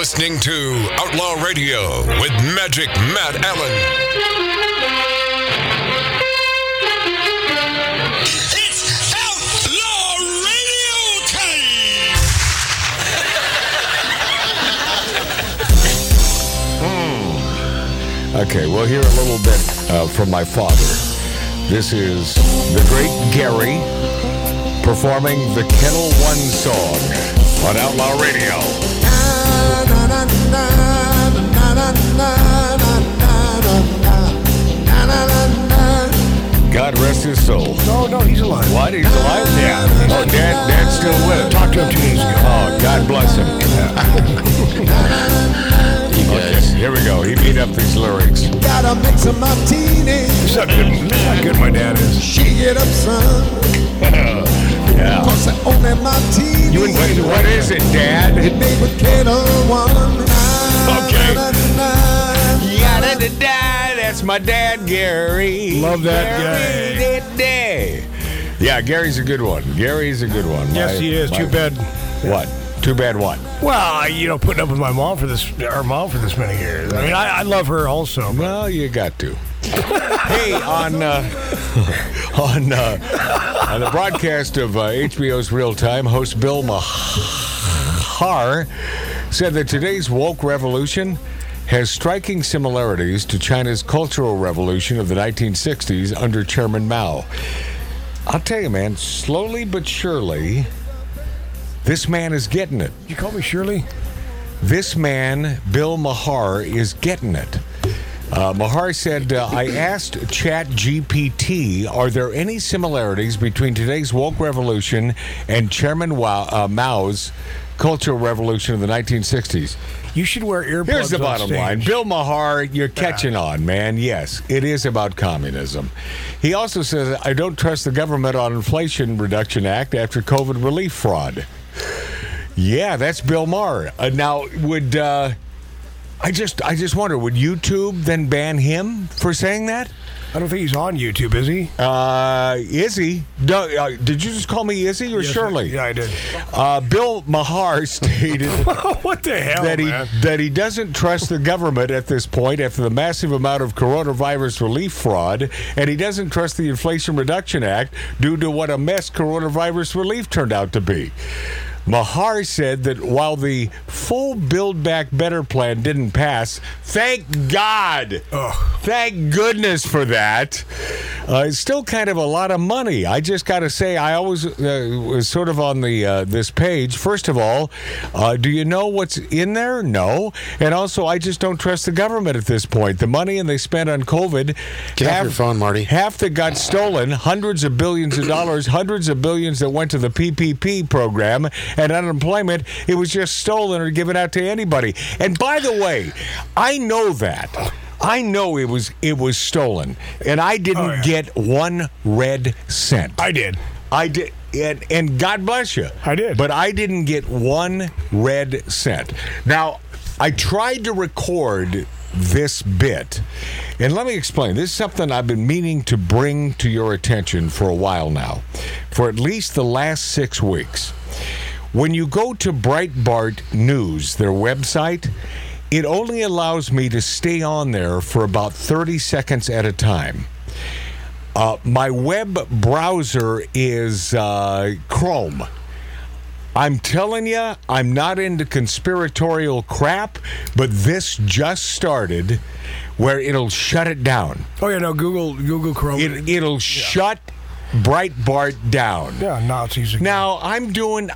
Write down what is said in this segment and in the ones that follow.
listening to Outlaw Radio with Magic Matt Allen. It's Outlaw Radio time! Okay, we'll hear a little bit from my father. This is the great Gary performing the Ketel One song on Outlaw Radio. God rest his soul. No, he's alive. What? He's alive? Yeah. Oh, Dad's still with him. Talked to him 2 days ago. Oh, God bless him. Okay, here we go. He beat up these lyrics. Gotta make some martinis. That's how good my dad is. Shake it up, son. Yeah. You and Blaze, what is it, Dad? It made with Ketel One. Okay. That's my dad, Gary. Love that Gary. Yeah, Gary's a good one. Yes, he is. Too bad. What? Too bad what? Well, putting up with my mom for this many years. I mean, I love her also. But... Well, you got to. Hey, on the broadcast of HBO's Real Time, host Bill Maher said that today's woke revolution has striking similarities to China's Cultural Revolution of the 1960s under Chairman Mao. I'll tell you, man, slowly but surely, this man is getting it. You call me Shirley? This man, Bill Maher, is getting it. Maher said, I asked ChatGPT, are there any similarities between today's woke revolution and Chairman Mao's Cultural Revolution of the 1960s? You should wear earplugs. Here's the bottom line. Bill Maher, you're catching on, man. Yes, it is about communism. He also says, I don't trust the government on Inflation Reduction Act after COVID relief fraud. Yeah, that's Bill Maher. Now, would... I just wonder, would YouTube then ban him for saying that? I don't think he's on YouTube, is he? Izzy? Did you just call me Izzy or yes, Shirley? Yeah, I did. Bill Maher stated what the hell, that he doesn't trust the government at this point after the massive amount of coronavirus relief fraud, and he doesn't trust the Inflation Reduction Act due to what a mess coronavirus relief turned out to be. Maher said that while the full Build Back Better plan didn't pass, thank God, thank goodness for that, it's still kind of a lot of money. I just got to say, I always was sort of on the this page. First of all, do you know what's in there? No. And also, I just don't trust the government at this point. The money and they spent on COVID. Get off your phone, Marty. Half that got stolen, hundreds of billions of dollars, hundreds of billions that went to the PPP program, and unemployment, it was just stolen or given out to anybody. And by the way, I know that. I know it was stolen. And I didn't get one red cent. I did. And God bless you. I did. But I didn't get one red cent. Now, I tried to record this bit. And let me explain. This is something I've been meaning to bring to your attention for a while now. For at least the last 6 weeks. When you go to Breitbart News, their website, it only allows me to stay on there for about 30 seconds at a time. My web browser is Chrome. I'm telling you, I'm not into conspiratorial crap, but this just started where it'll shut it down. Oh, yeah, no, Google Chrome. It'll shut Breitbart down. Yeah, Nazis again. Now, I'm doing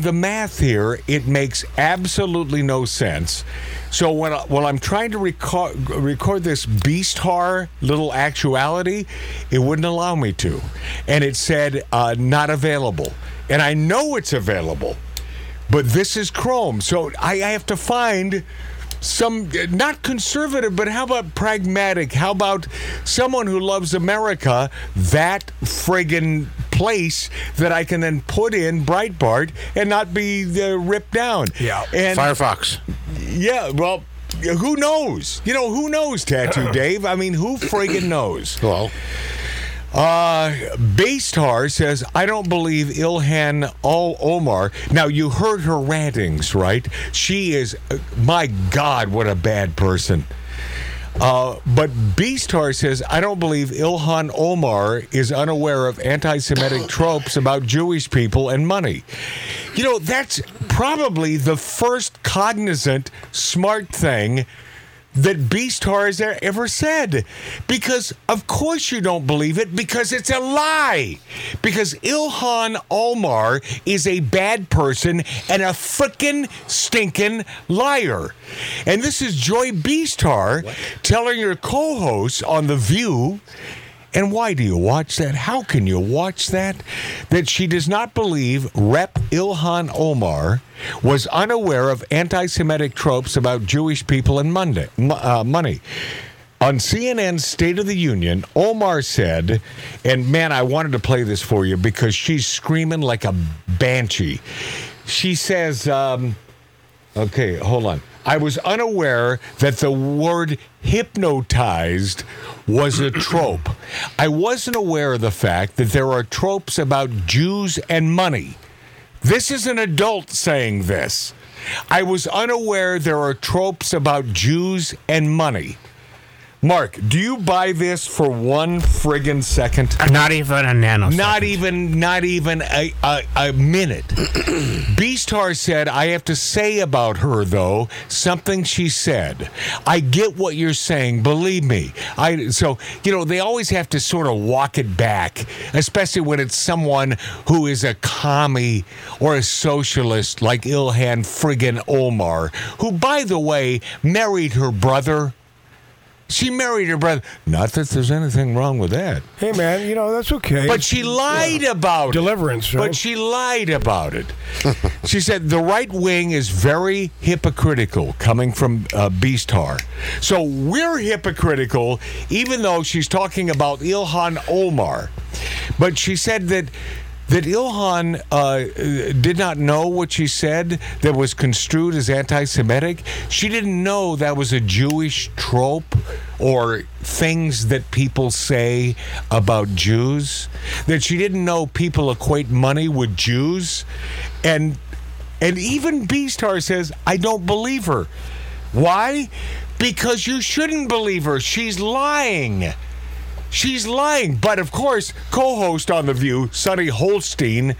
the math here. It makes absolutely no sense. So when I'm trying to record this beast-har little actuality, it wouldn't allow me to. And it said, not available. And I know it's available, but this is Chrome. So I have to find... some, not conservative, but how about pragmatic? How about someone who loves America, that friggin' place that I can then put in Breitbart and not be ripped down? Yeah, and Firefox. Yeah, well, who knows? Who knows, Tattoo Dave? I mean, who friggin' knows? Well... Bastar says, I don't believe Ilhan Omar. Now, you heard her rantings, right? She is, my God, what a bad person. But Beastar says, I don't believe Ilhan Omar is unaware of anti-Semitic tropes about Jewish people and money. You know, that's probably the first cognizant, smart thing that Beastar has ever said. Because, of course, you don't believe it, because it's a lie. Because Ilhan Omar is a bad person and a frickin' stinking liar. And this is Joy Beastar telling your co-hosts on The View, and why do you watch that? How can you watch that? That she does not believe Rep. Ilhan Omar was unaware of anti-Semitic tropes about Jewish people and money. On CNN's State of the Union, Omar said, and man, I wanted to play this for you because she's screaming like a banshee. She says, okay, hold on. I was unaware that the word hypnotized was a trope. I wasn't aware of the fact that there are tropes about Jews and money. This is an adult saying this. I was unaware there are tropes about Jews and money. Mark, do you buy this for one friggin' second? Not even a nanosecond. Not even a minute. Beastar said, I have to say about her, though, something she said. I get what you're saying. Believe me. So, you know, they always have to sort of walk it back, especially when it's someone who is a commie or a socialist like Ilhan friggin' Omar, who, by the way, married her brother. She married her brother. Not that there's anything wrong with that. Hey, man, you know, that's okay. But she lied about Deliverance, right? But she lied about it. She said, the right wing is very hypocritical, coming from Beastar. So we're hypocritical, even though she's talking about Ilhan Omar. But she said that Ilhan did not know what she said that was construed as anti-Semitic. She didn't know that was a Jewish trope or things that people say about Jews. That she didn't know people equate money with Jews. And even Beastar says, I don't believe her. Why? Because you shouldn't believe her. She's lying. She's lying, but of course, co-host on The View, Sunny Hostin.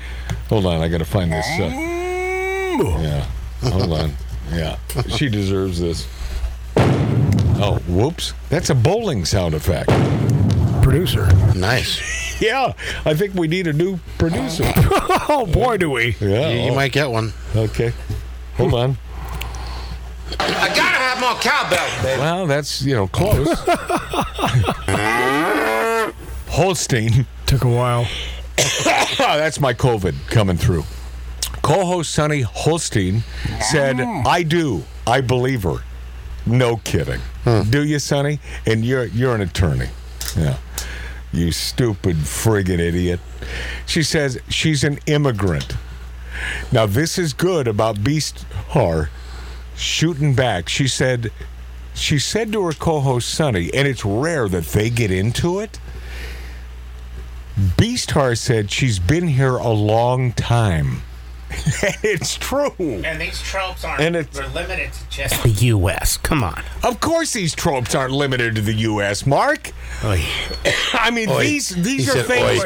Hold on, I got to find this. Yeah, hold on. Yeah, she deserves this. Oh, whoops. That's a bowling sound effect. Producer. Nice. Yeah, I think we need a new producer. Oh, boy, do we. Yeah, you might get one. Okay. Hold on. I got to have more cowbell, baby. Well, that's, you know, close. Hostin. Took a while. That's my COVID coming through. Co-host Sunny Hostin said, I do. I believe her. No kidding. Do you, Sunny? And you're an attorney. Yeah. You stupid friggin' idiot. She says she's an immigrant. Now, this is good about Beastar shooting back. She said to her co-host Sunny, and it's rare that they get into it, Beastar said she's been here a long time. And it's true. And these tropes they're limited to just the U.S. Come on. Of course these tropes aren't limited to the U.S., Mark. Oy. I mean, these are things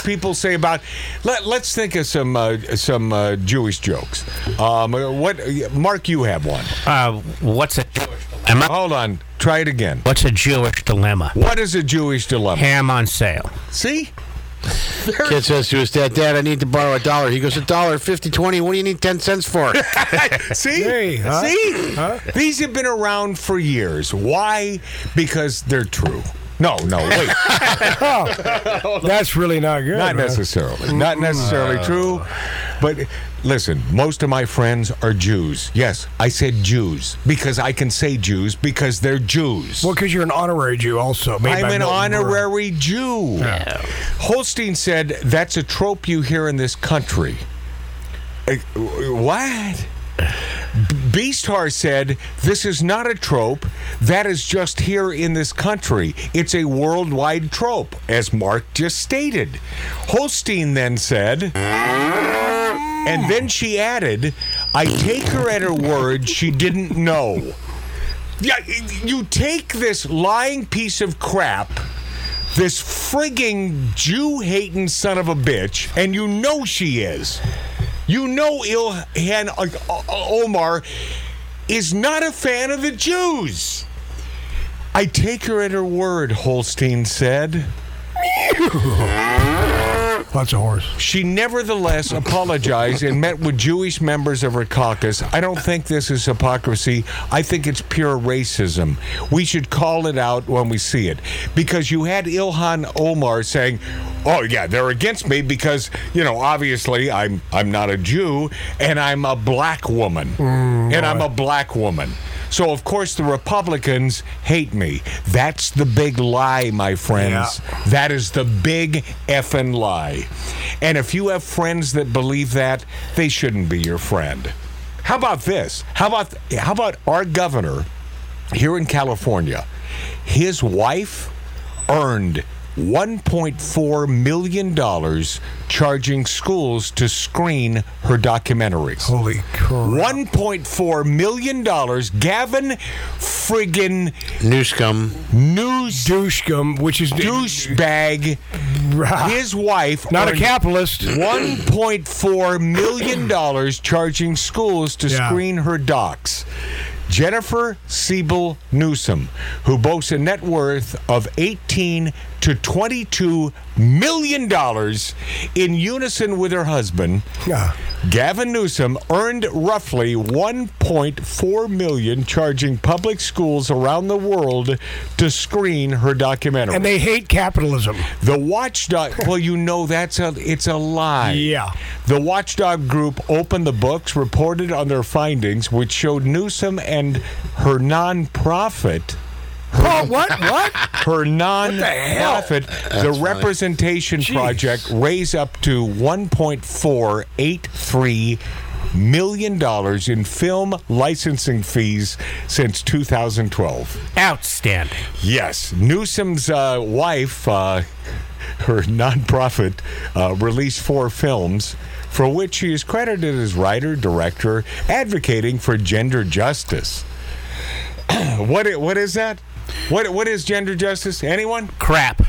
people say about. Let's think of some Jewish jokes. What, Mark? You have one. What's a Jewish dilemma? Hold on. Try it again. What's a Jewish dilemma? What is a Jewish dilemma? Ham on sale. See. Kid says to his dad, Dad, I need to borrow $1. He goes, $1, $50, $20. What do you need 10 cents for? See? Hey, huh? See? Huh? These have been around for years. Why? Because they're true. No, wait. Oh, that's really not good. Not necessarily true. But listen, most of my friends are Jews. Yes, I said Jews because I can say Jews because they're Jews. Well, because you're an honorary Jew also. I'm an honorary Jew. Yeah. Hostin said, that's a trope you hear in this country. What? Beastar said, this is not a trope. That is just here in this country. It's a worldwide trope, as Mark just stated. Hostin then said... And then she added, I take her at her word, she didn't know. Yeah, you take this lying piece of crap... This frigging Jew-hating son of a bitch, and you know she is. You know Ilhan Omar is not a fan of the Jews. I take her at her word, Hostin said. That's a horse. She nevertheless apologized and met with Jewish members of her caucus. I don't think this is hypocrisy. I think it's pure racism. We should call it out when we see it. Because you had Ilhan Omar saying, oh, yeah, they're against me because, you know, obviously I'm not a Jew and I'm a black woman. So, of course, the Republicans hate me. That's the big lie, my friends. Yeah. That is the big effing lie. And if you have friends that believe that, they shouldn't be your friend. How about this? How about our governor here in California? His wife earned $1.4 million charging schools to screen her documentaries. Holy crap. $1.4 million. Gavin friggin' Newsom. Newsom, which is... Douchebag. His wife... Not a capitalist. $1.4 million charging schools to screen her docs. Jennifer Siebel Newsom, who boasts a net worth of $18 to $22 million, in unison with her husband, Gavin Newsom, earned roughly $1.4 million charging public schools around the world to screen her documentary. And they hate capitalism. The watchdog... well, you know, it's a lie. Yeah. The watchdog group Open the Books reported on their findings, which showed Newsom and her nonprofit... Her non-profit, The Representation Project, raised up to $1.483 million in film licensing fees since 2012. Outstanding. Yes. Newsom's wife, her nonprofit, released 4 films, for which she is credited as writer, director, advocating for gender justice. What is that? What is gender justice? Anyone? Crap.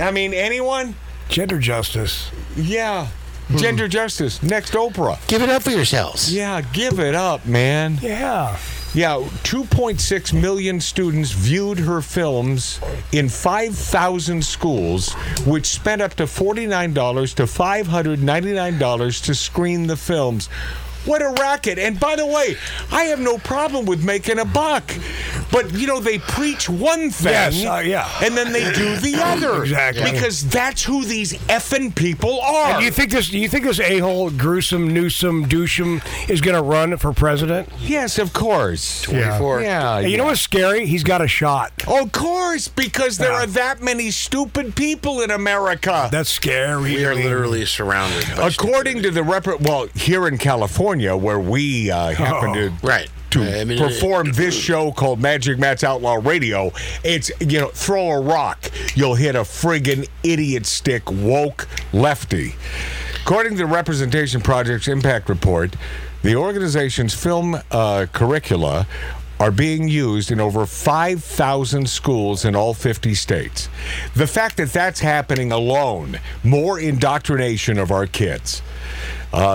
I mean, anyone? Gender justice. Yeah. Gender justice. Next Oprah. Give it up for yourselves. Yeah, give it up, man. Yeah. Yeah, 2.6 million students viewed her films in 5,000 schools, which spent up to $49 to $599 to screen the films. What a racket. And by the way, I have no problem with making a buck. But, you know, they preach one thing and then they do the other. Exactly. Because that's who these effing people are. And do you think this a-hole, gruesome, Newsom, douchum is going to run for president? Yes, of course. 24. Yeah. And you know what's scary? He's got a shot. Of course, because there are that many stupid people in America. That's scary. We are literally surrounded by according stupidity. To the... well, here in California, where we happen to perform this show called Magic Matt's Outlaw Radio. It's, you know, throw a rock, you'll hit a friggin' idiot stick woke lefty. According to the Representation Project's impact report, the organization's film curricula are being used in over 5,000 schools in all 50 states. The fact that that's happening alone, more indoctrination of our kids.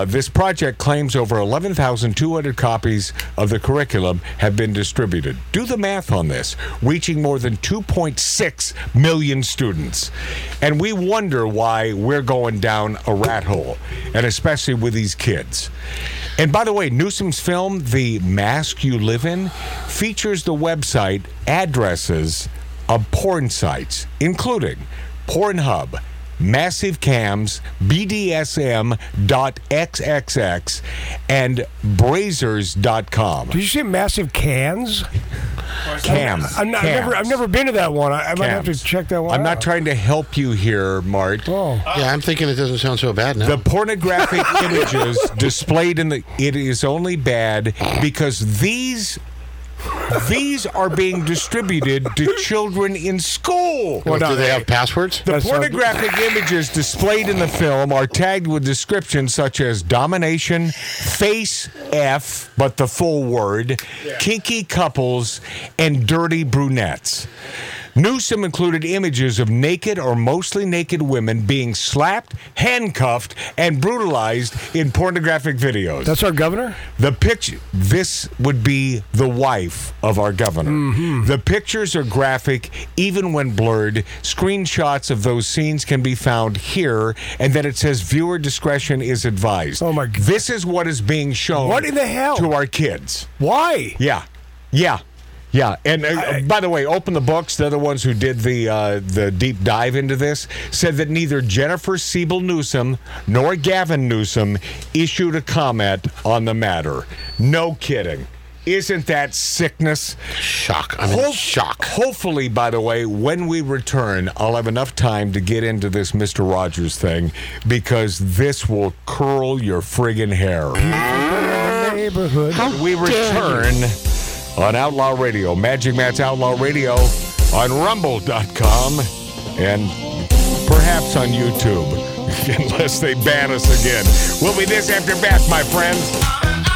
This project claims over 11,200 copies of the curriculum have been distributed. Do the math on this, reaching more than 2.6 million students. And we wonder why we're going down a rat hole, and especially with these kids. And by the way, Newsom's film, The Mask You Live In, features the website addresses of porn sites, including Pornhub, Massive Cams, BDSM.xxx, and Brazzers.com. Did you say Massive Cans? Cams. I've never been to that one. I might have to check that one out. I'm not trying to help you here, Mart. Oh. Yeah, I'm thinking it doesn't sound so bad now. The pornographic images displayed in the... It is only bad because these are being distributed to children in school. Well, do they have passwords? The pornographic images displayed in the film are tagged with descriptions such as domination, face F, but the full word, kinky couples, and dirty brunettes. Newsom included images of naked or mostly naked women being slapped, handcuffed, and brutalized in pornographic videos. That's our governor? The picture. This would be the wife of our governor. Mm-hmm. The pictures are graphic, even when blurred. Screenshots of those scenes can be found here, and then it says viewer discretion is advised. Oh my God! This is what is being shown. What in the hell? To our kids. Why? Yeah. Yeah, and by the way, Open the Books, they're the ones who did the deep dive into this, said that neither Jennifer Siebel Newsom nor Gavin Newsom issued a comment on the matter. No kidding. Isn't that sickness? Shock. I'm in shock. Hopefully, by the way, when we return, I'll have enough time to get into this Mr. Rogers thing, because this will curl your friggin' hair. Neighborhood. How we return... on Outlaw Radio, Magic Matt's Outlaw Radio, on Rumble.com, and perhaps on YouTube, unless they ban us again. We'll be this after back, my friends.